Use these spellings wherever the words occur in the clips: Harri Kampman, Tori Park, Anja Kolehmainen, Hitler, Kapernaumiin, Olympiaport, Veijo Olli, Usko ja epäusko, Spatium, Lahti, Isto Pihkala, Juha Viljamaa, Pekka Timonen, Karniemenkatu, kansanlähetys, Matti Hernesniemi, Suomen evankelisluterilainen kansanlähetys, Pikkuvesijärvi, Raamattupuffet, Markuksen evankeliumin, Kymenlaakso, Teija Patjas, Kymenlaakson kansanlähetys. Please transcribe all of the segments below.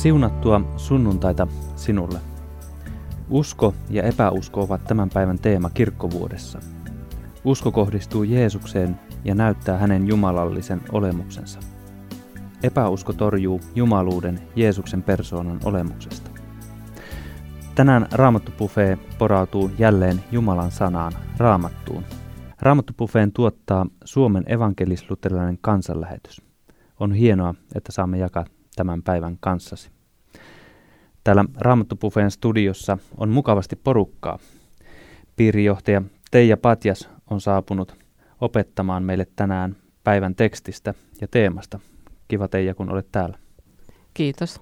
Siunattua sunnuntaita sinulle. Usko ja epäusko ovat tämän päivän teema kirkkovuodessa. Usko kohdistuu Jeesukseen ja näyttää hänen jumalallisen olemuksensa. Epäusko torjuu jumaluuden Jeesuksen persoonan olemuksesta. Tänään Raamattupuffet porautuu jälleen Jumalan sanaan, Raamattuun. Raamattupuffeen tuottaa Suomen evankelisluterilainen kansanlähetys. On hienoa, että saamme jakaa tämän päivän kanssasi. Täällä Raamattupuffeen studiossa on mukavasti porukkaa. Piirijohtaja Teija Patjas on saapunut opettamaan meille tänään päivän tekstistä ja teemasta. Kiva Teija, kun olet täällä. Kiitos.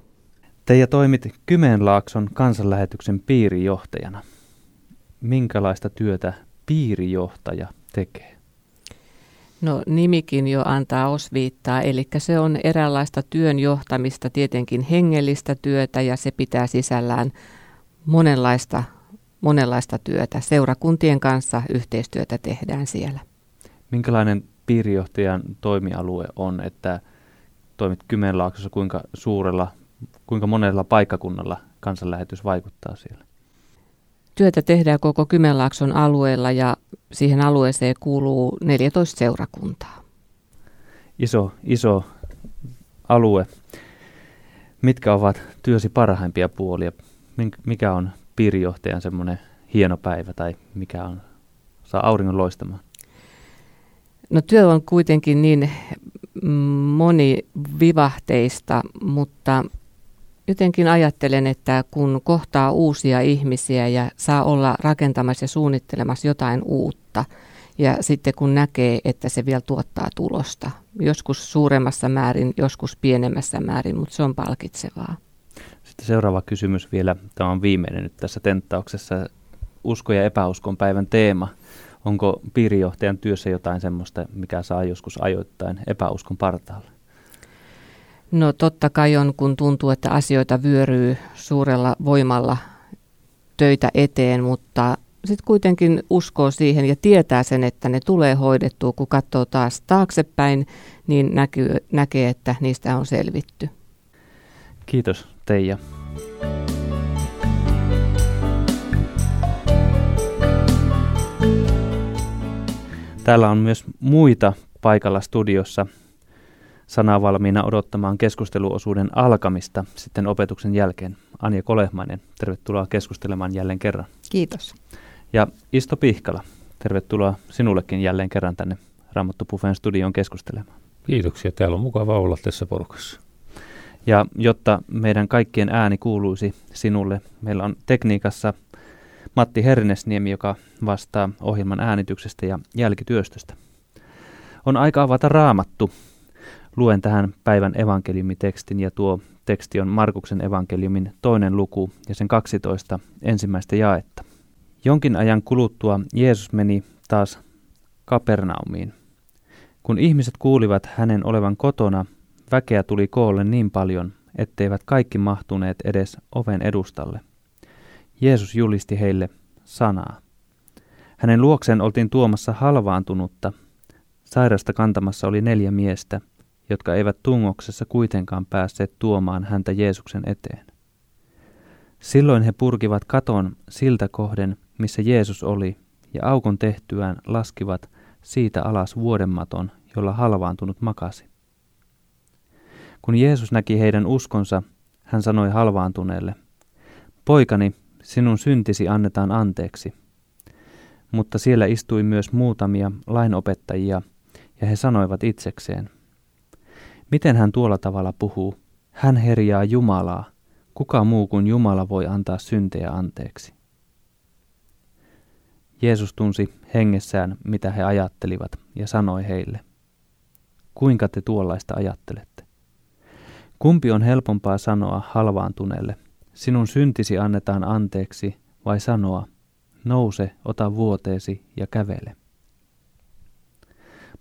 Teija, toimit Kymenlaakson kansanlähetyksen piirijohtajana. Minkälaista työtä piirijohtaja tekee? No, nimikin jo antaa osviittaa, eli se on eräänlaista työn johtamista, tietenkin hengellistä työtä, ja se pitää sisällään monenlaista työtä. Seurakuntien kanssa yhteistyötä tehdään siellä. Minkälainen piirijohtajan toimialue on, että toimit Kymenlaaksossa, kuinka monella paikkakunnalla kansanlähetys vaikuttaa siellä? Työtä tehdään koko Kymenlaakson alueella ja siihen alueeseen kuuluu 14 seurakuntaa. Iso alue. Mitkä ovat työsi parhaimpia puolia? Mikä on piirijohtajan semmoinen hieno päivä tai mikä on, saa auringon loistamaan? No, työ on kuitenkin niin monivivahteista, mutta jotenkin ajattelen, että kun kohtaa uusia ihmisiä ja saa olla rakentamassa ja suunnittelemassa jotain uutta, ja sitten kun näkee, että se vielä tuottaa tulosta, joskus suuremmassa määrin, joskus pienemmässä määrin, mutta se on palkitsevaa. Sitten seuraava kysymys vielä, tämä on viimeinen nyt tässä tenttauksessa, usko ja epäuskon päivän teema. Onko piirijohtajan työssä jotain semmoista, mikä saa joskus ajoittain epäuskon partaalle? No, totta kai on, kun tuntuu, että asioita vyöryy suurella voimalla töitä eteen, mutta sitten kuitenkin uskoo siihen ja tietää sen, että ne tulee hoidettua. Kun katsoo taas taaksepäin, niin näkee, että niistä on selvitty. Kiitos, Teija. Täällä on myös muita paikalla studiossa. Sana valmiina odottamaan keskusteluosuuden alkamista sitten opetuksen jälkeen. Anja Kolehmainen, tervetuloa keskustelemaan jälleen kerran. Kiitos. Ja Isto Pihkala, tervetuloa sinullekin jälleen kerran tänne Raamattupuffeen studioon keskustelemaan. Kiitoksia, täällä on mukava olla tässä porukassa. Ja jotta meidän kaikkien ääni kuuluisi sinulle, meillä on tekniikassa Matti Hernesniemi, joka vastaa ohjelman äänityksestä ja jälkityöstöstä. On aika avata Raamattu. Luen tähän päivän evankeliumitekstin ja tuo teksti on Markuksen evankeliumin 2. luku ja sen 12 ensimmäistä jaetta. Jonkin ajan kuluttua Jeesus meni taas Kapernaumiin. Kun ihmiset kuulivat hänen olevan kotona, väkeä tuli koolle niin paljon, etteivät kaikki mahtuneet edes oven edustalle. Jeesus julisti heille sanaa. Hänen luokseen oltiin tuomassa halvaantunutta. Sairasta kantamassa oli 4 miestä, jotka eivät tungoksessa kuitenkaan päässeet tuomaan häntä Jeesuksen eteen. Silloin he purkivat katon siltä kohden, missä Jeesus oli, ja aukon tehtyään laskivat siitä alas vuodematon, jolla halvaantunut makasi. Kun Jeesus näki heidän uskonsa, hän sanoi halvaantuneelle, "Poikani, sinun syntisi annetaan anteeksi." Mutta siellä istui myös muutamia lainopettajia, ja he sanoivat itsekseen, "Miten hän tuolla tavalla puhuu? Hän herjaa Jumalaa. Kuka muu kuin Jumala voi antaa syntejä anteeksi?" Jeesus tunsi hengessään, mitä he ajattelivat, ja sanoi heille, "Kuinka te tuollaista ajattelette? Kumpi on helpompaa sanoa halvaantuneelle, sinun syntisi annetaan anteeksi, vai sanoa, nouse, ota vuoteesi ja kävele?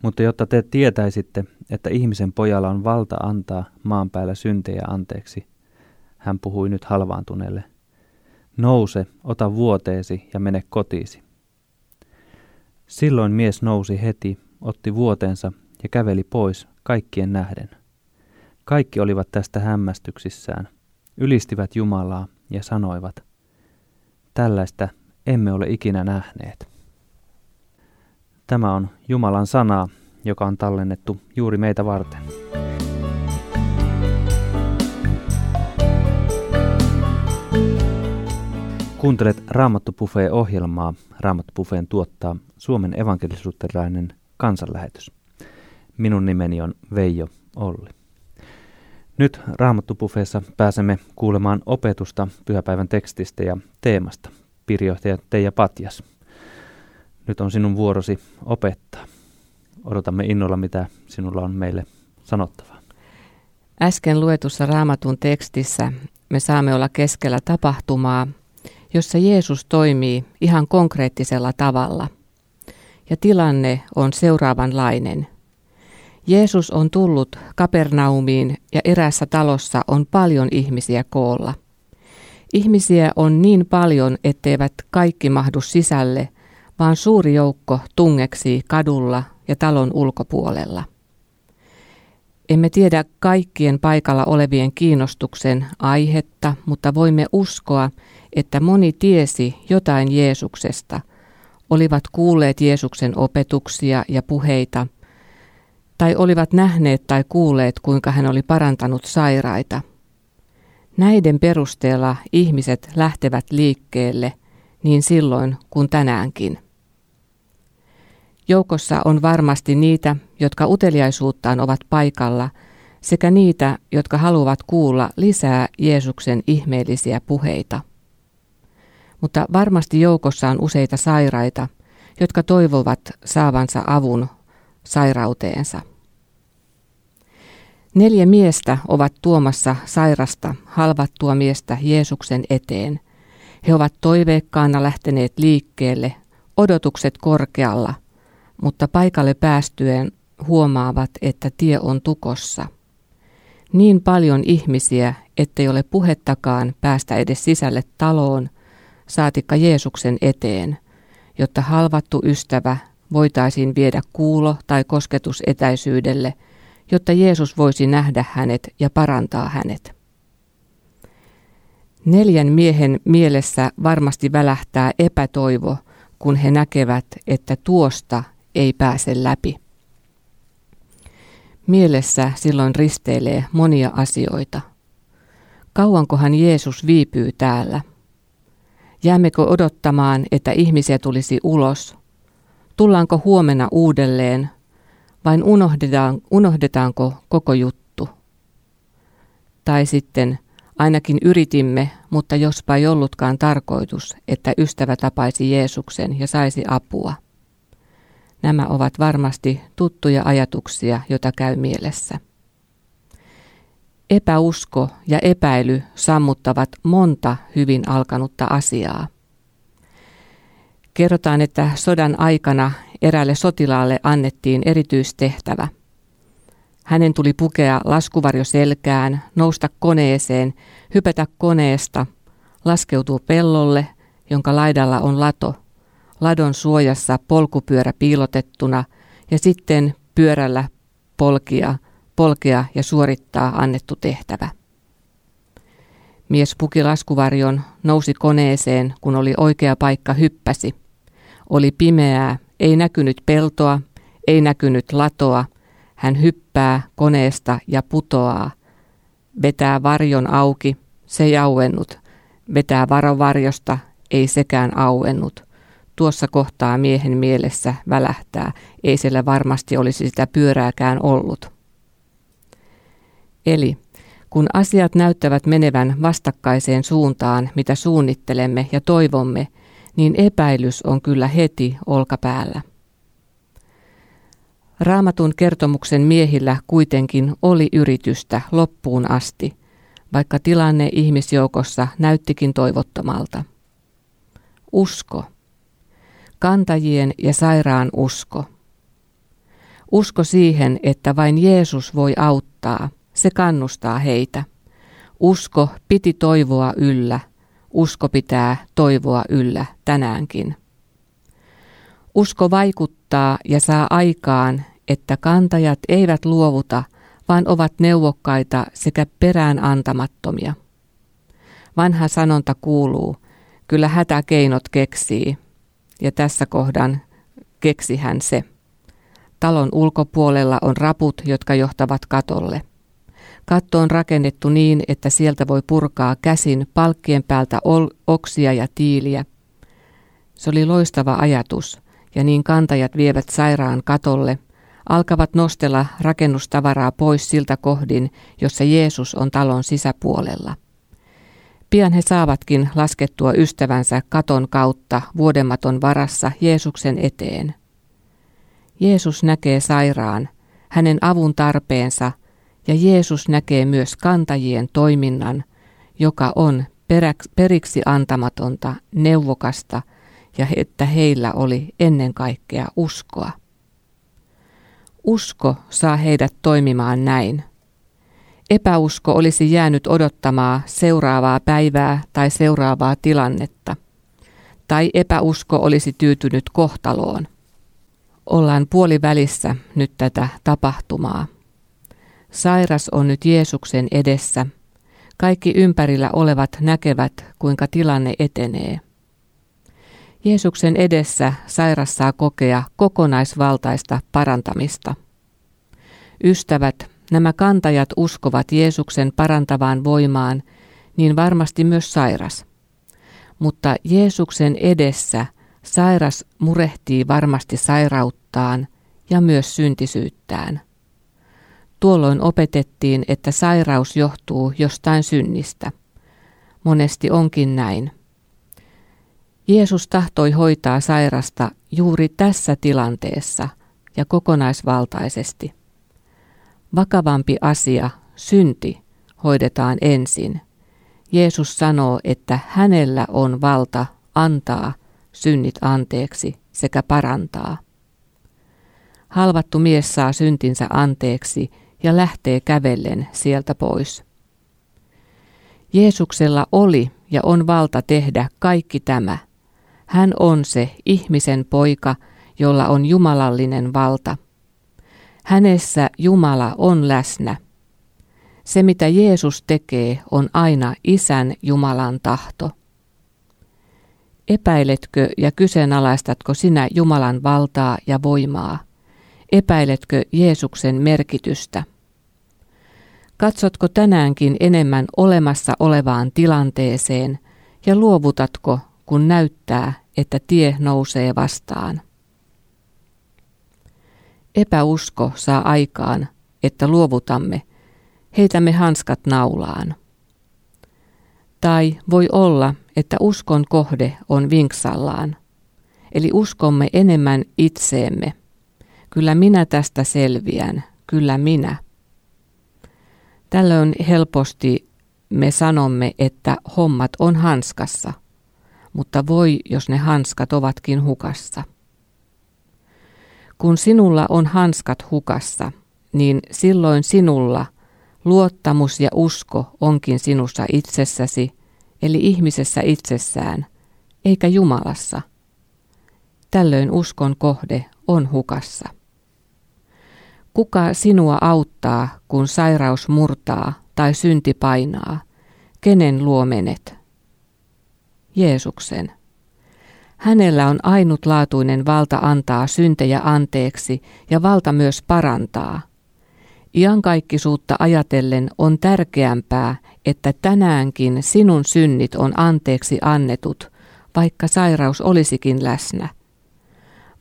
Mutta jotta te tietäisitte, että ihmisen pojalla on valta antaa maan päällä syntejä anteeksi," hän puhui nyt halvaantuneelle, "nouse, ota vuoteesi ja mene kotiisi." Silloin mies nousi heti, otti vuoteensa ja käveli pois kaikkien nähden. Kaikki olivat tästä hämmästyksissään, ylistivät Jumalaa ja sanoivat, tällaista emme ole ikinä nähneet. Tämä on Jumalan sanaa, joka on tallennettu juuri meitä varten. Kuuntelet Raamattupuffeen ohjelmaa. Raamattupuffeen tuottaa Suomen evankelisluterilainen kansanlähetys. Minun nimeni on Veijo Olli. Nyt Raamattupuffeessa pääsemme kuulemaan opetusta pyhäpäivän tekstistä ja teemasta. Kirjoittaja Teija Patjas. Nyt on sinun vuorosi opettaa. Odotamme innolla, mitä sinulla on meille sanottavaa. Äsken luetussa Raamatun tekstissä me saamme olla keskellä tapahtumaa, jossa Jeesus toimii ihan konkreettisella tavalla. Ja tilanne on seuraavanlainen. Jeesus on tullut Kapernaumiin ja eräässä talossa on paljon ihmisiä koolla. Ihmisiä on niin paljon, etteivät kaikki mahdu sisälle, vaan suuri joukko tungeksii kadulla ja talon ulkopuolella. Emme tiedä kaikkien paikalla olevien kiinnostuksen aihetta, mutta voimme uskoa, että moni tiesi jotain Jeesuksesta, olivat kuulleet Jeesuksen opetuksia ja puheita, tai olivat nähneet tai kuulleet, kuinka hän oli parantanut sairaita. Näiden perusteella ihmiset lähtevät liikkeelle niin silloin kuin tänäänkin. Joukossa on varmasti niitä, jotka uteliaisuuttaan ovat paikalla, sekä niitä, jotka haluavat kuulla lisää Jeesuksen ihmeellisiä puheita. Mutta varmasti joukossa on useita sairaita, jotka toivovat saavansa avun sairauteensa. 4 miestä ovat tuomassa sairasta, halvattua miestä Jeesuksen eteen. He ovat toiveikkaana lähteneet liikkeelle, odotukset korkealla, mutta paikalle päästyen huomaavat, että tie on tukossa. Niin paljon ihmisiä, ettei ole puhettakaan päästä edes sisälle taloon, saatikka Jeesuksen eteen, jotta halvattu ystävä voitaisiin viedä kuulo- tai kosketusetäisyydelle, jotta Jeesus voisi nähdä hänet ja parantaa hänet. 4 miehen mielessä varmasti välähtää epätoivo, kun he näkevät, että tuosta ei pääse läpi. Mielessä silloin risteilee monia asioita. Kauankohan Jeesus viipyy täällä? Jäämmekö odottamaan, että ihmisiä tulisi ulos? Tullaanko huomenna uudelleen? Vain unohdetaanko koko juttu? Tai sitten ainakin yritimme, mutta jospa ei ollutkaan tarkoitus, että ystävä tapaisi Jeesuksen ja saisi apua. Nämä ovat varmasti tuttuja ajatuksia, joita käy mielessä. Epäusko ja epäily sammuttavat monta hyvin alkanutta asiaa. Kerrotaan, että sodan aikana eräälle sotilaalle annettiin erityistehtävä. Hänen tuli pukea laskuvarjo selkään, nousta koneeseen, hypätä koneesta, laskeutua pellolle, jonka laidalla on lato, ladon suojassa polkupyörä piilotettuna ja sitten pyörällä polkea ja suorittaa annettu tehtävä. Mies puki laskuvarjon, nousi koneeseen, kun oli oikea paikka, hyppäsi. Oli pimeää, ei näkynyt peltoa, ei näkynyt latoa. Hän hyppää koneesta ja putoaa. Vetää varjon auki, se ei auennut. Vetää varovarjosta, ei sekään auennut. Tuossa kohtaa miehen mielessä välähtää, ei siellä varmasti olisi sitä pyörääkään ollut. Eli kun asiat näyttävät menevän vastakkaiseen suuntaan, mitä suunnittelemme ja toivomme, niin epäilys on kyllä heti olkapäällä. Raamatun kertomuksen miehillä kuitenkin oli yritystä loppuun asti, vaikka tilanne ihmisjoukossa näyttikin toivottomalta. Usko. Kantajien ja sairaan usko. Usko siihen, että vain Jeesus voi auttaa. Se kannustaa heitä. Usko piti toivoa yllä. Usko pitää toivoa yllä tänäänkin. Usko vaikuttaa ja saa aikaan, että kantajat eivät luovuta, vaan ovat neuvokkaita sekä peräänantamattomia. Vanha sanonta kuuluu, kyllä hätäkeinot keksii, ja tässä kohdan keksihän se. Talon ulkopuolella on raput, jotka johtavat katolle. Katto on rakennettu niin, että sieltä voi purkaa käsin palkkien päältä oksia ja tiiliä. Se oli loistava ajatus, ja niin kantajat vievät sairaan katolle, alkavat nostella rakennustavaraa pois siltä kohdin, jossa Jeesus on talon sisäpuolella. Pian he saavatkin laskettua ystävänsä katon kautta vuodematon varassa Jeesuksen eteen. Jeesus näkee sairaan, hänen avun tarpeensa, ja Jeesus näkee myös kantajien toiminnan, joka on periksi antamatonta, neuvokasta, ja että heillä oli ennen kaikkea uskoa. Usko saa heidät toimimaan näin. Epäusko olisi jäänyt odottamaan seuraavaa päivää tai seuraavaa tilannetta. Tai epäusko olisi tyytynyt kohtaloon. Ollaan puolivälissä nyt tätä tapahtumaa. Sairas on nyt Jeesuksen edessä. Kaikki ympärillä olevat näkevät, kuinka tilanne etenee. Jeesuksen edessä sairas saa kokea kokonaisvaltaista parantamista. Ystävät, nämä kantajat uskovat Jeesuksen parantavaan voimaan, niin varmasti myös sairas. Mutta Jeesuksen edessä sairas murehtii varmasti sairauttaan ja myös syntisyyttään. Tuolloin opetettiin, että sairaus johtuu jostain synnistä. Monesti onkin näin. Jeesus tahtoi hoitaa sairasta juuri tässä tilanteessa ja kokonaisvaltaisesti. Vakavampi asia, synti, hoidetaan ensin. Jeesus sanoo, että hänellä on valta antaa synnit anteeksi sekä parantaa. Halvattu mies saa syntinsä anteeksi ja lähtee kävellen sieltä pois. Jeesuksella oli ja on valta tehdä kaikki tämä. Hän on se ihmisen poika, jolla on jumalallinen valta. Hänessä Jumala on läsnä. Se, mitä Jeesus tekee, on aina Isän Jumalan tahto. Epäiletkö ja kyseenalaistatko sinä Jumalan valtaa ja voimaa? Epäiletkö Jeesuksen merkitystä? Katsotko tänäänkin enemmän olemassa olevaan tilanteeseen ja luovutatko, kun näyttää, että tie nousee vastaan? Epäusko saa aikaan, että luovutamme, heitämme hanskat naulaan. Tai voi olla, että uskon kohde on vinksallaan, eli uskomme enemmän itseemme. Kyllä minä tästä selviän, kyllä minä. Tällöin helposti me sanomme, että hommat on hanskassa, mutta voi, jos ne hanskat ovatkin hukassa. Kun sinulla on hanskat hukassa, niin silloin sinulla luottamus ja usko onkin sinussa itsessäsi, eli ihmisessä itsessään, eikä Jumalassa. Tällöin uskon kohde on hukassa. Kuka sinua auttaa, kun sairaus murtaa tai synti painaa? Kenen luo menet? Jeesuksen. Hänellä on ainutlaatuinen valta antaa syntejä anteeksi ja valta myös parantaa. Iankaikkisuutta ajatellen on tärkeämpää, että tänäänkin sinun synnit on anteeksi annetut, vaikka sairaus olisikin läsnä.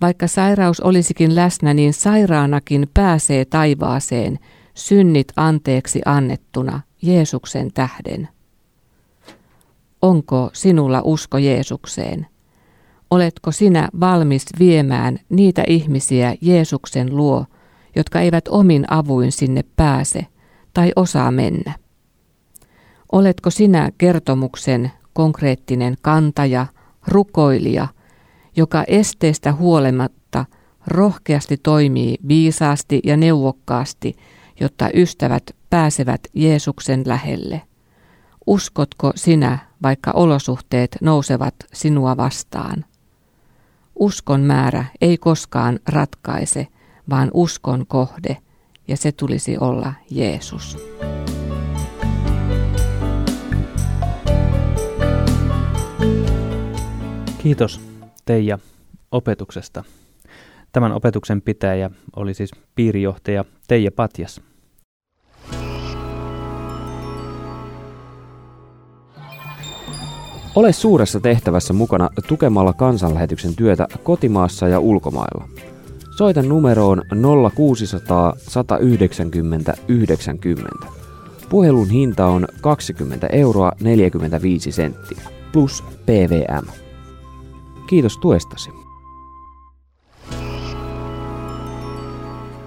Vaikka sairaus olisikin läsnä, niin sairaanakin pääsee taivaaseen, synnit anteeksi annettuna, Jeesuksen tähden. Onko sinulla usko Jeesukseen? Oletko sinä valmis viemään niitä ihmisiä Jeesuksen luo, jotka eivät omin avuin sinne pääse tai osaa mennä? Oletko sinä kertomuksen konkreettinen kantaja, rukoilija, joka esteistä huolimatta rohkeasti toimii viisaasti ja neuvokkaasti, jotta ystävät pääsevät Jeesuksen lähelle? Uskotko sinä, vaikka olosuhteet nousevat sinua vastaan? Uskon määrä ei koskaan ratkaise, vaan uskon kohde, ja se tulisi olla Jeesus. Kiitos Teija opetuksesta. Tämän opetuksen pitäjä oli siis piirijohtaja Teija Patjas. Ole suuressa tehtävässä mukana tukemalla kansanlähetyksen työtä kotimaassa ja ulkomailla. Soita numeroon 0600 190 90. Puhelun hinta on 20 € 45 senttiä plus PVM. Kiitos tuestasi.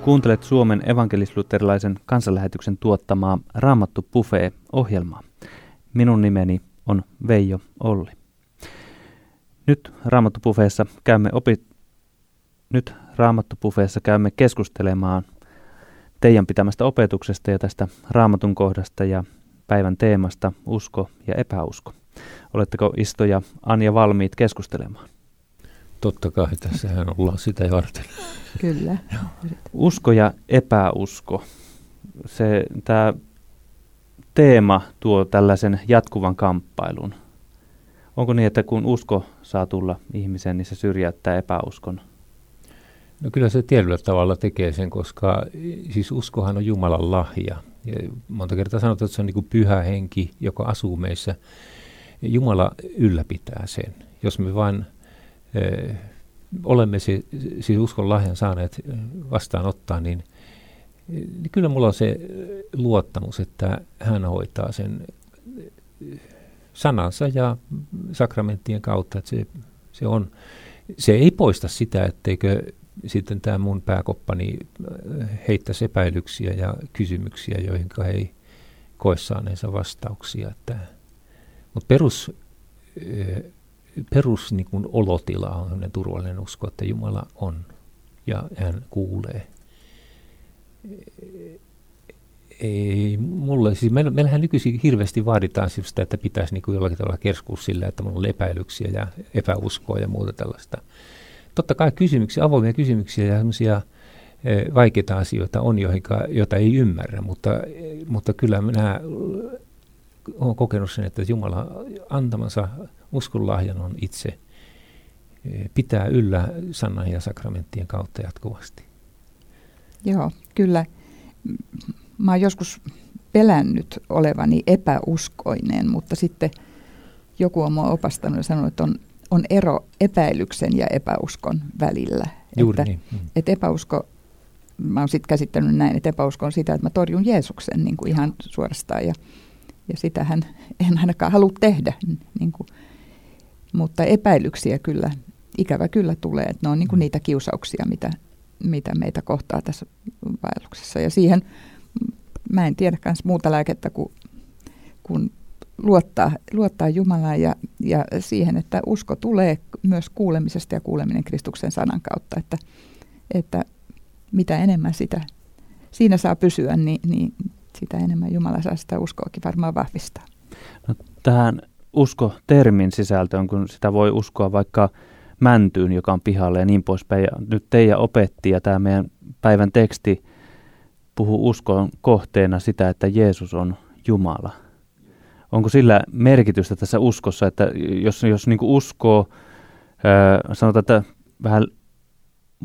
Kuuntelet Suomen evankelisluterilaisen kansanlähetyksen tuottamaa Raamattupuffet-ohjelmaa. Minun nimeni on Veijo Olli. Nyt Raamattupuffeessa käymme keskustelemaan Teijan pitämästä opetuksesta ja tästä Raamatun kohdasta ja päivän teemasta usko ja epäusko. Oletteko Isto ja Anja valmiit keskustelemaan? Totta kai, tässähän ollaan sitä varten. Kyllä. Usko ja epäusko. Tämä teema tuo tällaisen jatkuvan kamppailun. Onko niin, että kun usko saa tulla ihmiseen, niin se syrjäyttää epäuskon? No kyllä se tietyllä tavalla tekee sen, koska siis uskohan on Jumalan lahja. Ja monta kertaa sanotaan, että se on niin kuin pyhä henki, joka asuu meissä. Jumala ylläpitää sen. Jos me vain olemme siis uskon lahjan saaneet vastaanottaa, niin kyllä mulla on se luottamus, että hän hoitaa sen sanansa ja sakramenttien kautta. Että se ei poista sitä, etteikö sitten tämä mun pääkoppani heittäisi epäilyksiä ja kysymyksiä, joihin ei koe saaneensa vastauksia. Mutta perus niin kun olotila on turvallinen usko, että Jumala on ja hän kuulee. Ei mulle, siis meillähän nykyisin hirveästi vaaditaan sitä, että pitäisi niin kuin jollakin tavalla kerskua sillä, että minulla on epäilyksiä ja epäuskoa ja muuta tällaista. Totta kai kysymyksiä, avoimia kysymyksiä ja sellaisia vaikeita asioita on, joita ei ymmärrä, mutta kyllä minä olen kokenut sen, että Jumala antamansa uskonlahjan on itse pitää yllä sanan ja sakramenttien kautta jatkuvasti. Joo, kyllä. Mä oon joskus pelännyt olevani epäuskoinen, mutta sitten joku on mua opastanut ja sanonut, että on ero epäilyksen ja epäuskon välillä. Juuri että, niin. Että epäusko, mä oon sitten käsittänyt näin, että epäusko on sitä, että mä torjun Jeesuksen niin kuin ihan suorastaan ja sitähän en ainakaan halua tehdä. Niin kuin. Mutta epäilyksiä kyllä, ikävä kyllä tulee, että ne on niin kuin niitä kiusauksia, mitä meitä kohtaa tässä vaelluksessa. Ja siihen mä en tiedä myös muuta lääkettä kuin luottaa Jumalaan ja siihen, että usko tulee myös kuulemisesta ja kuuleminen Kristuksen sanan kautta. Että mitä enemmän sitä siinä saa pysyä, niin sitä enemmän Jumala saa sitä uskoakin varmaan vahvistaa. No, tähän usko-termin sisältöön, kun sitä voi uskoa vaikka mäntyyn, joka on pihalle ja niin poispäin. Ja nyt Teija opetti ja tämä meidän päivän teksti puhuu uskon kohteena sitä, että Jeesus on Jumala. Onko sillä merkitystä tässä uskossa, että jos niin kuin uskoo, sanotaan, että vähän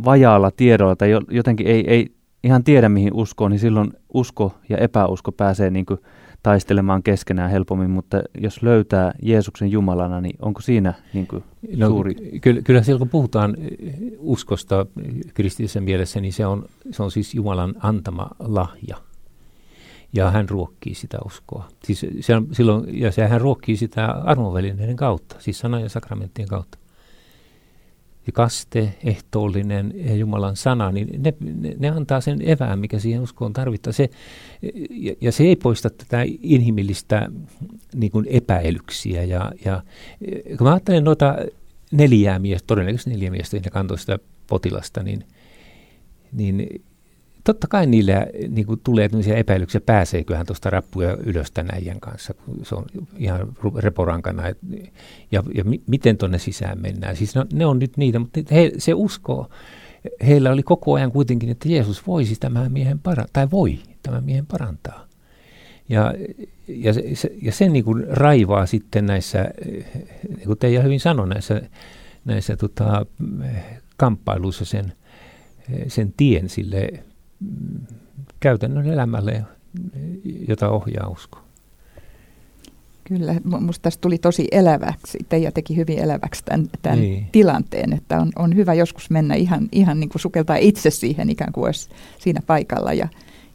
vajaalla tiedolla tai jotenkin ei ihan tiedä mihin uskoo, niin silloin usko ja epäusko pääsee niin kuin taistelemaan keskenään helpommin, mutta jos löytää Jeesuksen Jumalana, niin onko siinä niin kuin suuri? Kyllä silloin kun puhutaan uskosta kristillisessä mielessä, niin se on siis Jumalan antama lahja. Ja hän ruokkii sitä uskoa. Siis hän ruokkii sitä armovälineiden kautta, siis sanan ja sakramenttien kautta. Ja kaste, ehtoollinen ja Jumalan sana, niin ne antaa sen evään, mikä siihen uskoon tarvitaan. Ja se ei poista tätä inhimillistä niin kuin epäilyksiä. Ja kun mä ajattelen noita todennäköisesti neljä miestä, jotka kantoi sitä potilasta, niin totta kai niillä niin kuin tulee tämmöisiä epäilyksiä, pääseeköhän tuosta rappuja ylös tämän äijän kanssa, kun se on ihan reporankana, ja miten tuonne sisään mennään. Siis ne on nyt niitä, mutta se uskoo, heillä oli koko ajan kuitenkin, että Jeesus voisi tämän miehen parantaa. Ja se niin kuin raivaa sitten näissä, niin kuin Teija hyvin sanoi, näissä näissä kamppailuissa sen tien sille käytännön elämälle, jota ohjaa usko. Kyllä, minusta tässä tuli tosi eläväksi, Teija teki hyvin eläväksi tämän niin. tilanteen, että on hyvä joskus mennä ihan niin kuin sukeltaa itse siihen ikään kuin olisi siinä paikalla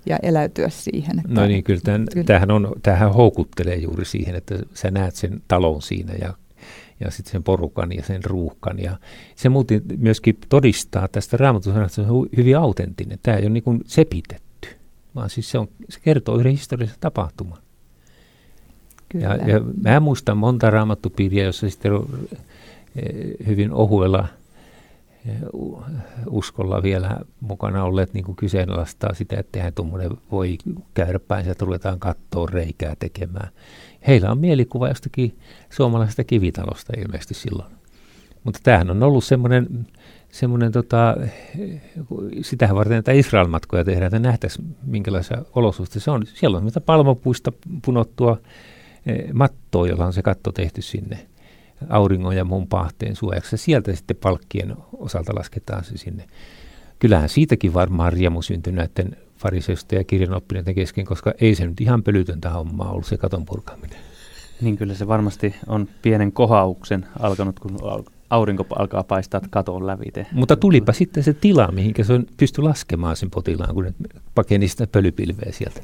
ja eläytyä siihen. Että no niin, kyllä, tämähän houkuttelee juuri siihen, että sä näet sen talon siinä ja sitten sen porukan ja sen ruuhkan. Ja se muuten myöskin todistaa tästä raamatusanasta, että se on hyvin autenttinen. Tämä ei ole niin kuin sepitetty, vaan siis se kertoo yhden historiallisen tapahtuman. Ja mä muistan monta raamattupiiriä, jossa sitten hyvin ohuella uskolla vielä mukana olleet niin kuin kyseenalaistaa sitä, että eihän tuommoinen voi käydä päin, että ruvetaan katsoa reikää tekemään. Heillä on mielikuva jostakin suomalaisesta kivitalosta ilmeisesti silloin. Mutta tämähän on ollut semmoinen sitähän varten näitä Israel-matkoja tehdään, että nähtäisiin minkälaisia olosuhteita se on. Siellä on mitä palmapuista punottua mattoa, jolla on se katto tehty sinne auringon ja muun paahteen suojaksi. Sieltä sitten palkkien osalta lasketaan se sinne. Kyllähän siitäkin varmaan riemu syntyi näiden fariseusten ja kirjanoppineiden kesken, koska ei se nyt ihan pölytöntä hommaa ollut se katon purkaminen. Niin kyllä se varmasti on pienen kohauksen alkanut, kun aurinko alkaa paistaa katon lävite. Mutta tulipa sitten se tila, mihinkä se on pysty laskemaan sen potilaan, kun ne pakeni sitä pölypilveä sieltä.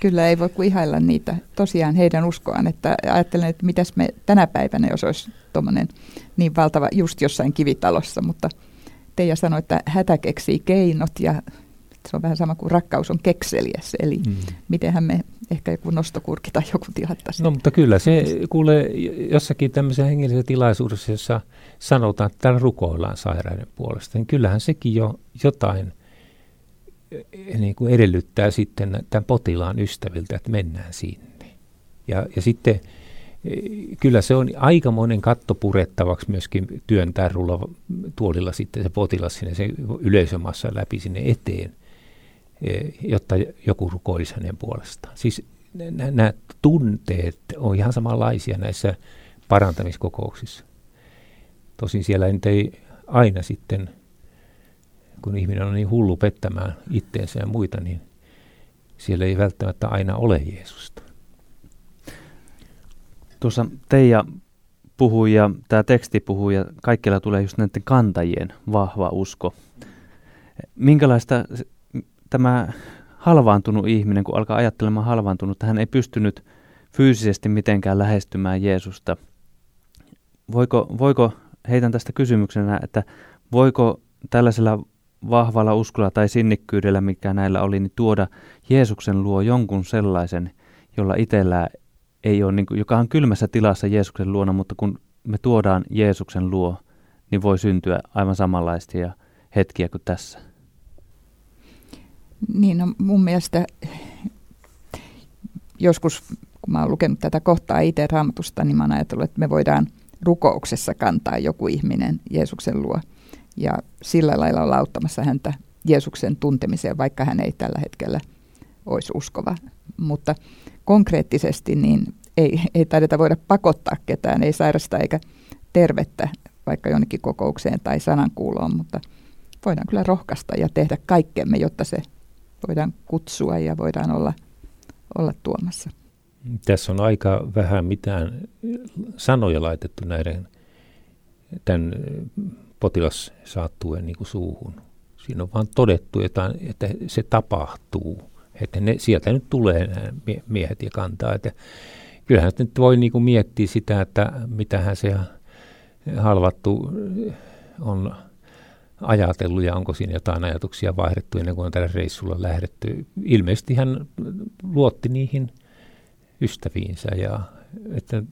Kyllä ei voi kuin ihailla niitä tosiaan heidän uskoaan, että ajattelen, että mitäs me tänä päivänä, jos olisi tuommoinen niin valtava just jossain kivitalossa, mutta Teija sanoi, että hätä keksii keinot ja se on vähän sama kuin rakkaus on kekseliäs, eli mitenhän me ehkä joku nostokurki tai joku tilattaisiin. No mutta kyllä se kuulee jossakin tämmöisessä hengellisessä tilaisuudessa, jossa sanotaan, että täällä rukoillaan sairaiden puolesta, niin kyllähän sekin jo jotain niin kuin edellyttää sitten tämän potilaan ystäviltä, että mennään sinne. Ja sitten kyllä se on aikamoinen katto purettavaksi myöskin työntää tuolilla sitten se potilas sinne se yleisömassa läpi sinne eteen, jotta joku rukoilisi hänen puolestaan. Siis nämä tunteet on ihan samanlaisia näissä parantamiskokouksissa. Tosin siellä nyt ei aina sitten, kun ihminen on niin hullu pettämään itteensä ja muita, niin siellä ei välttämättä aina ole Jeesusta. Tuossa Teija puhui ja tämä teksti puhui ja kaikilla tulee just näiden kantajien vahva usko. Minkälaista tämä halvaantunut ihminen, kun alkaa ajattelemaan halvaantunut, hän ei pystynyt fyysisesti mitenkään lähestymään Jeesusta. Voiko heitän tästä kysymyksenä, että voiko tällaisella vahvalla uskolla tai sinnikkyydellä, mikä näillä oli, niin tuoda Jeesuksen luo jonkun sellaisen, jolla itsellään ei ole, niin kuin, joka on kylmässä tilassa Jeesuksen luona, mutta kun me tuodaan Jeesuksen luo, niin voi syntyä aivan samanlaisia hetkiä kuin tässä. Niin, no mun mielestä joskus, kun mä oon lukenut tätä kohtaa itse Raamatusta, niin mä oon ajatellut, että me voidaan rukouksessa kantaa joku ihminen Jeesuksen luo ja sillä lailla olla auttamassa häntä Jeesuksen tuntemiseen, vaikka hän ei tällä hetkellä olisi uskova. Mutta konkreettisesti niin ei taideta voida pakottaa ketään, ei sairasta eikä tervettä vaikka jonnekin kokoukseen tai sanankuuloon, mutta voidaan kyllä rohkaista ja tehdä kaikkemme, jotta se voidaan kutsua ja voidaan olla tuomassa. Tässä on aika vähän mitään sanoja laitettu tämän potilassaattueen niin kuin suuhun. Siinä on vaan todettu jotain, että se tapahtuu. Että sieltä nyt tulee nämä miehet ja kantaa. Että kyllähän nyt voi niin kuin miettiä sitä, että mitähän se halvattu on ajatellut ja onko siinä jotain ajatuksia vaihdettu ennen kuin on tällä reissulla lähdetty. Ilmeisesti hän luotti niihin ystäviinsä ja että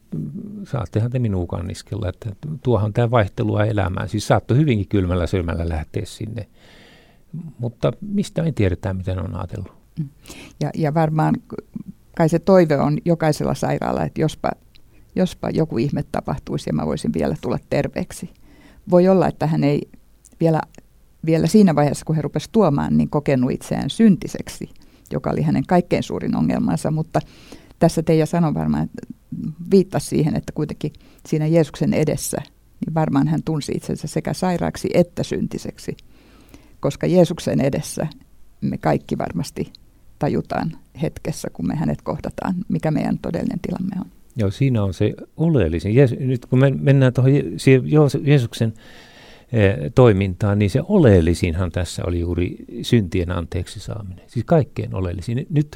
saattehan te minua kanniskella, että tuohan tämä vaihtelua elämään. Siis saattoi hyvinkin kylmällä sylmällä lähteä sinne, mutta mistä me tiedetään, miten on ajatellut. Ja varmaan kai se toive on jokaisella sairaalla, että jospa joku ihme tapahtuisi ja mä voisin vielä tulla terveeksi. Voi olla, että hän ei vielä siinä vaiheessa, kun hän rupesi tuomaan, niin kokenut itseään syntiseksi, joka oli hänen kaikkein suurin ongelmansa. Mutta tässä Teija sanoi varmaan, että viittasi siihen, että kuitenkin siinä Jeesuksen edessä niin varmaan hän tunsi itsensä sekä sairaaksi että syntiseksi, koska Jeesuksen edessä me kaikki varmasti tajutaan hetkessä, kun me hänet kohdataan, mikä meidän todellinen tilamme on. Joo, siinä on se oleellisin. Nyt kun me mennään tuohon Jeesuksen toimintaan, niin se oleellisinhan tässä oli juuri syntien anteeksi saaminen. Siis kaikkein oleellisin. Nyt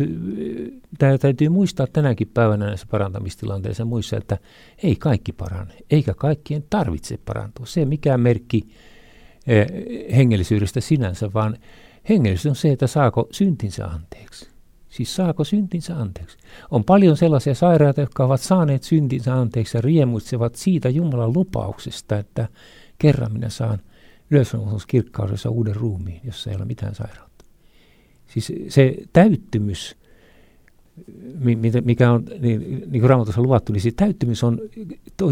tämä täytyy muistaa tänäkin päivänä näissä parantamistilanteissa muissa, että ei kaikki parane, eikä kaikkien tarvitse parantua. Se ei mikään merkki hengellisyydestä sinänsä, vaan hengellisyys on se, että saako syntinsä anteeksi. Siis saako syntinsä anteeksi? On paljon sellaisia sairaita, jotka ovat saaneet syntinsä anteeksi ja riemuitsevat siitä Jumalan lupauksesta, että kerran minä saan ylösnousemuskirkkaudessa uuden ruumiin, jossa ei ole mitään sairautta. Siis se täyttymys, mikä on, niin kuin Raamatussa on luvattu, niin se täyttymys on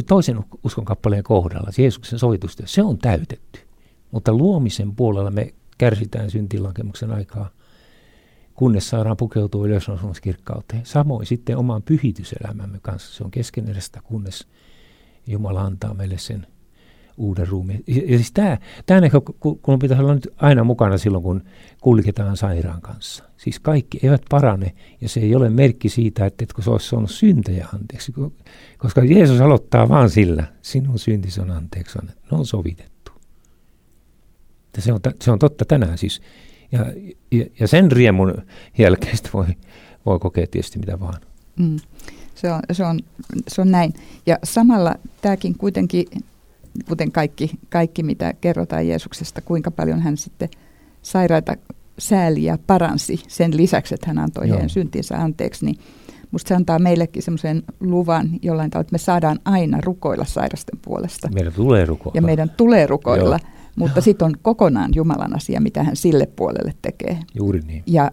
toisen uskonkappaleen kohdalla, Jeesuksen sovitusta. Se on täytetty, mutta luomisen puolella me kärsitään syntilankemuksen aikaa, kunnes saadaan pukeutua ylösnousemuskirkkauteen. Samoin sitten oman pyhityselämämme kanssa. Se on keskeneräistä, kunnes Jumala antaa meille sen uuden ruumiin. Ja siis tämä ehkä, kun pitäisi olla nyt aina mukana silloin, kun kuljetaan sairaan kanssa. Siis kaikki eivät parane, ja se ei ole merkki siitä, että kun se olisi saanut syntejä anteeksi. Koska Jeesus aloittaa vaan sillä, sinun syntisi on anteeksi, ne on sovitettu. Ja se on totta tänään siis. Ja sen riemun jälkeistä voi kokea tietysti mitä vaan. Se on näin. Ja samalla tämäkin kuitenkin, kuten kaikki mitä kerrotaan Jeesuksesta, kuinka paljon hän sitten sairaita sääli ja paransi sen lisäksi, että hän antoi heidän syntinsä anteeksi, niin musta se antaa meillekin semmoisen luvan jollain tavalla, että me saadaan aina rukoilla sairasten puolesta. Meidän tulee rukoilla. Ja meidän tulee rukoilla. Joo. Mutta sitten on kokonaan Jumalan asia, mitä hän sille puolelle tekee. Juuri niin. Ja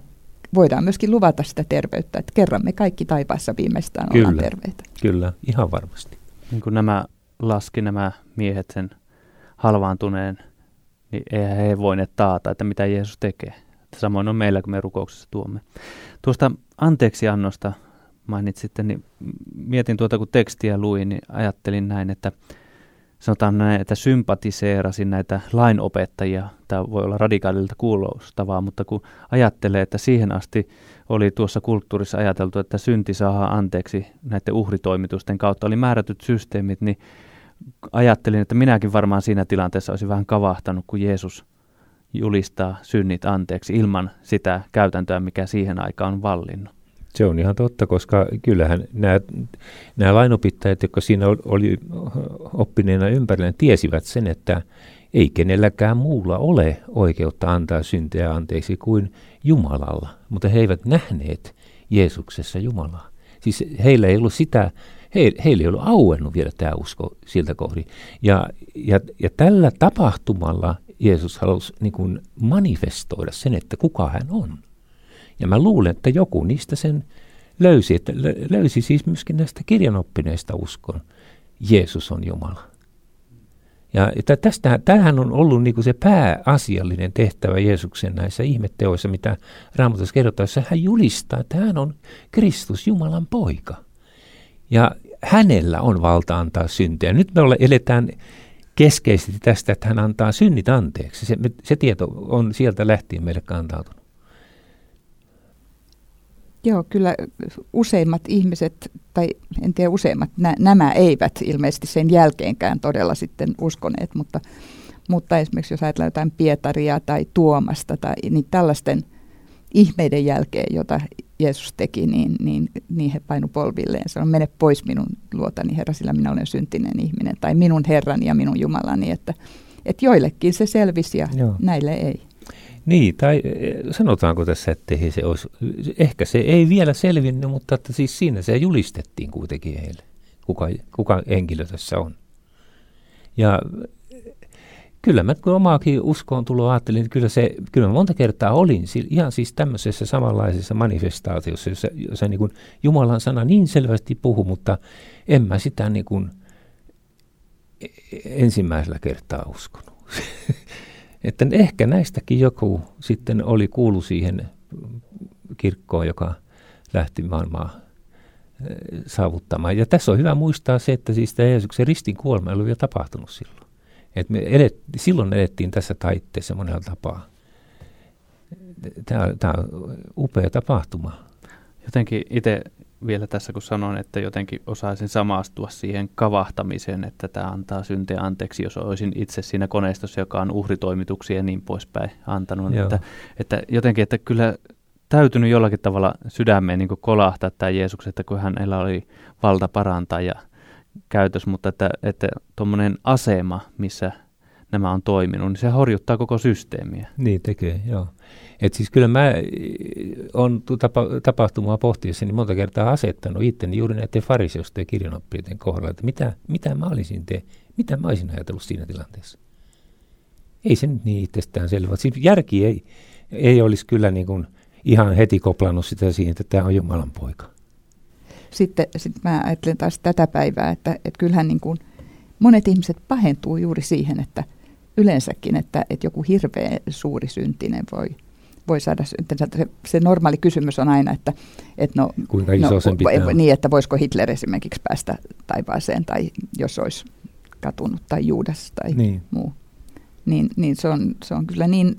voidaan myöskin luvata sitä terveyttä, että kerran me kaikki taivaassa viimeistään ollaan terveitä. Kyllä, ihan varmasti. Niin kun nämä miehet sen halvaantuneen, niin eihän he voineet taata, että mitä Jeesus tekee. Samoin on meillä, kun me rukouksessa tuomme. Tuosta anteeksiannosta mainitsitte, niin mietin kun tekstiä luin, niin ajattelin näin, että sanotaan näin, että sympatiseerasin näitä lainopettajia. Tämä voi olla radikaalilta kuulostavaa, mutta kun ajattelee, että siihen asti oli tuossa kulttuurissa ajateltu, että synti saadaan anteeksi näiden uhritoimitusten kautta, oli määrätyt systeemit, niin ajattelin, että minäkin varmaan siinä tilanteessa olisin vähän kavahtanut, kun Jeesus julistaa synnit anteeksi ilman sitä käytäntöä, mikä siihen aikaan on vallinnut. Se on ihan totta, koska kyllähän nämä lainopittajat, jotka siinä oli oppineena ympärillä, tiesivät sen, että ei kenelläkään muulla ole oikeutta antaa syntejä anteeksi kuin Jumalalla. Mutta he eivät nähneet Jeesuksessa Jumalaa. Siis heillä ei ollut sitä, heillä ei ollut auennut vielä tämä usko siltä kohdin. Ja tällä tapahtumalla Jeesus halusi niin kuin manifestoida sen, että kuka hän on. Ja mä luulen, että joku niistä sen löysi, että löysi siis myöskin näistä kirjanoppineista uskon. Jeesus on Jumala. Ja tämähän on ollut niin kuin se pääasiallinen tehtävä Jeesuksen näissä ihmetteoissa, mitä Raamatussa kerrotaan, jossa hän julistaa, että hän on Kristus, Jumalan poika. Ja hänellä on valta antaa syntejä. Nyt me eletään keskeisesti tästä, että hän antaa synnit anteeksi. Se tieto on sieltä lähtien meille kantautunut. Joo, kyllä useimmat ihmiset, tai en tiedä useimmat, nämä eivät ilmeisesti sen jälkeenkään todella sitten uskoneet, mutta esimerkiksi jos ajatellaan jotain Pietaria tai Tuomasta, tai niin tällaisten ihmeiden jälkeen, jota Jeesus teki, niin he painu polvilleen ja sanoi, mene pois minun luotani Herra, sillä minä olen syntinen ihminen, tai minun Herrani ja minun Jumalani, että joillekin se selvisi ja näille ei. Niin, tai sanotaanko tässä, että he se olisi, ehkä se ei vielä selvinnyt, mutta että siis siinä se julistettiin kuitenkin heille, kuka henkilö tässä on. Ja kyllä mä kun omaakin uskoon tuloa ajattelin, että kyllä mä monta kertaa olin ihan siis tämmöisessä samanlaisessa manifestaatiossa, jossa niin kuin Jumalan sana niin selvästi puhui, mutta en mä sitä niin kuin ensimmäisellä kertaa uskonut. Että ehkä näistäkin joku sitten oli kuullut siihen kirkkoon, joka lähti maailmaa saavuttamaan. Ja tässä on hyvä muistaa se, että siis tämä Jeesuksen ristin kuolema ei ollut vielä tapahtunut silloin. Et silloin edettiin tässä taitteessa monella tapaa. Tämä on upea tapahtuma. Jotenkin itse vielä tässä kun sanon, että jotenkin osaisin samaistua siihen kavahtamiseen, että tämä antaa syntejä anteeksi, jos olisin itse siinä koneistossa, joka on uhritoimituksia ja niin poispäin antanut. Että jotenkin, että kyllä täytynyt jollakin tavalla sydämeen niin kolahtaa tämä Jeesus, että kun hänellä oli valta parantaa ja käytös, mutta että tuommoinen asema, missä nämä on toiminut, niin se horjuttaa koko systeemiä. Niin tekee, joo. Et siis kyllä mä olen tapahtumaa pohtiessani monta kertaa asettanut itteni juuri näiden fariseusten ja kirjanoppijoiden kohdalla, että mitä mä olisin ajatellut siinä tilanteessa. Ei se nyt niin itsestään selvä. Siis järki ei olisi kyllä niin kuin ihan heti koplannut sitä siihen, että tämä on Jumalan poika. Sitten mä ajattelen taas tätä päivää, että kyllähän niin kuin monet ihmiset pahentuu juuri siihen, että yleensäkin, että joku hirveän suuri syntinen voi saada syntensä. Se normaali kysymys on aina, että voisiko Hitler esimerkiksi päästä taivaaseen, tai jos olisi katunut, tai Juudas, tai niin. Muu. Niin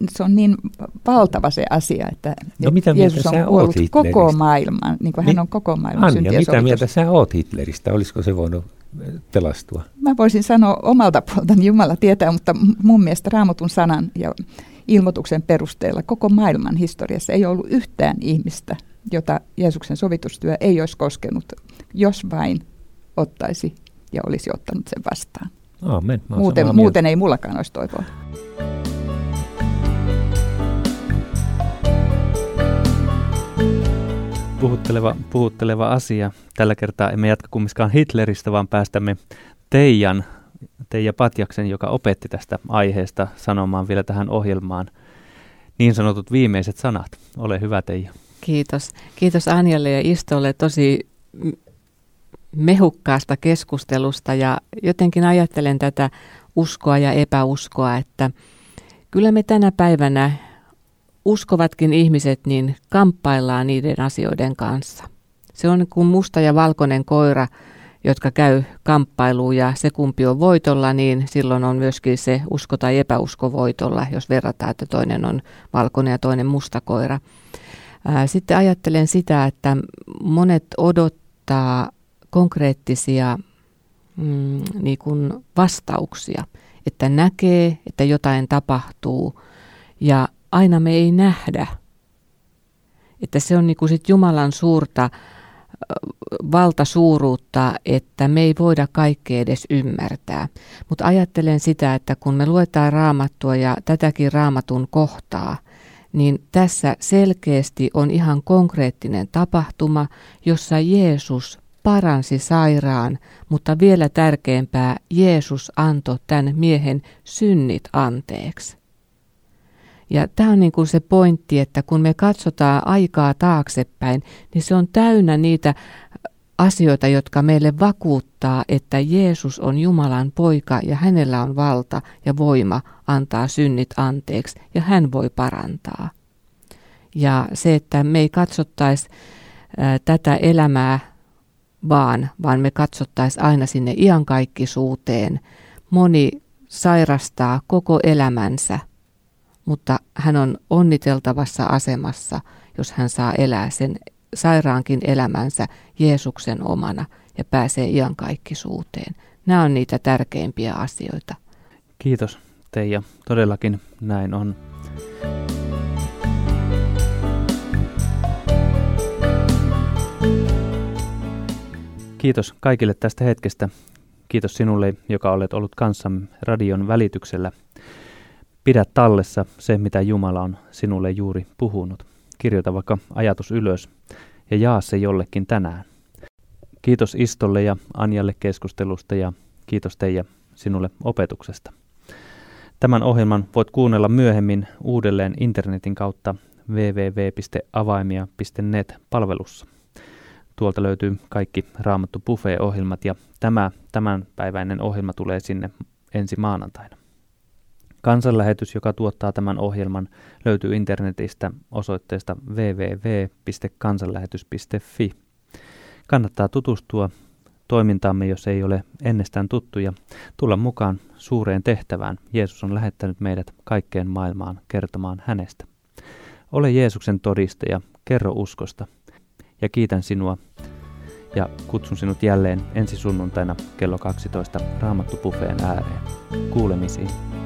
se on niin valtava se asia, että Jeesus on kuollut koko maailman, niin kuin hän on koko maailman syntiä sovitus. Anja, mitä mieltä sä oot Hitleristä? Olisiko se voinut pelastua? Mä voisin sanoa omalta puoltani, Jumala tietää, mutta mun mielestä Raamatun sanan ja ilmoituksen perusteella koko maailman historiassa ei ollut yhtään ihmistä, jota Jeesuksen sovitustyö ei olisi koskenut, jos vain ottaisi ja olisi ottanut sen vastaan. Aamen. Muuten ei mullakaan olisi toivoa. Puhutteleva asia. Tällä kertaa emme jatka kumminkaan Hitleristä, vaan päästämme Teija Patjaksen, joka opetti tästä aiheesta, sanomaan vielä tähän ohjelmaan niin sanotut viimeiset sanat. Ole hyvä, Teija. Kiitos. Kiitos Anjalle ja Istolle tosi mehukkaasta keskustelusta, ja jotenkin ajattelen tätä uskoa ja epäuskoa, että kyllä me tänä päivänä uskovatkin ihmiset niin kamppaillaan niiden asioiden kanssa. Se on kuin musta ja valkoinen koira, jotka käy kamppailuun, ja se kumpi on voitolla, niin silloin on myöskin se usko tai epäusko voitolla, jos verrataan, että toinen on valkoinen ja toinen musta koira. Sitten ajattelen sitä, että monet odottaa konkreettisia niin kuin vastauksia, että näkee, että jotain tapahtuu, ja aina me ei nähdä. Että se on niin kuin sit Jumalan suurta valtasuuruutta, että me ei voida kaikkea edes ymmärtää. Mutta ajattelen sitä, että kun me luetaan Raamattua ja tätäkin Raamatun kohtaa, niin tässä selkeästi on ihan konkreettinen tapahtuma, jossa Jeesus paransi sairaan, mutta vielä tärkeämpää, Jeesus antoi tämän miehen synnit anteeksi. Ja tämä on niin kuin se pointti, että kun me katsotaan aikaa taaksepäin, niin se on täynnä niitä asioita, jotka meille vakuuttaa, että Jeesus on Jumalan poika ja hänellä on valta ja voima antaa synnit anteeksi ja hän voi parantaa. Ja se, että me ei katsottaisi tätä elämää vaan me katsottaisiin aina sinne iankaikkisuuteen. Moni sairastaa koko elämänsä, mutta hän on onniteltavassa asemassa, jos hän saa elää sen sairaankin elämänsä Jeesuksen omana ja pääsee iankaikkisuuteen. Nämä on niitä tärkeimpiä asioita. Kiitos, Teija. Todellakin näin on. Kiitos kaikille tästä hetkestä. Kiitos sinulle, joka olet ollut kanssamme radion välityksellä. Pidä tallessa se, mitä Jumala on sinulle juuri puhunut. Kirjoita vaikka ajatus ylös ja jaa se jollekin tänään. Kiitos Istolle ja Anjalle keskustelusta ja kiitos Teija sinulle opetuksesta. Tämän ohjelman voit kuunnella myöhemmin uudelleen internetin kautta www.avaimia.net-palvelussa. Tuolta löytyy kaikki Raamattubuffet-ohjelmat ja tämänpäiväinen ohjelma tulee sinne ensi maanantaina. Kansanlähetys, joka tuottaa tämän ohjelman, löytyy internetistä osoitteesta www.kansanlähetys.fi. Kannattaa tutustua toimintaamme, jos ei ole ennestään tuttu, ja tulla mukaan suureen tehtävään. Jeesus on lähettänyt meidät kaikkeen maailmaan kertomaan hänestä. Ole Jeesuksen todistaja, kerro uskosta, ja kiitän sinua ja kutsun sinut jälleen ensi sunnuntaina kello 12 Raamattupuffeen ääreen. Kuulemisiin.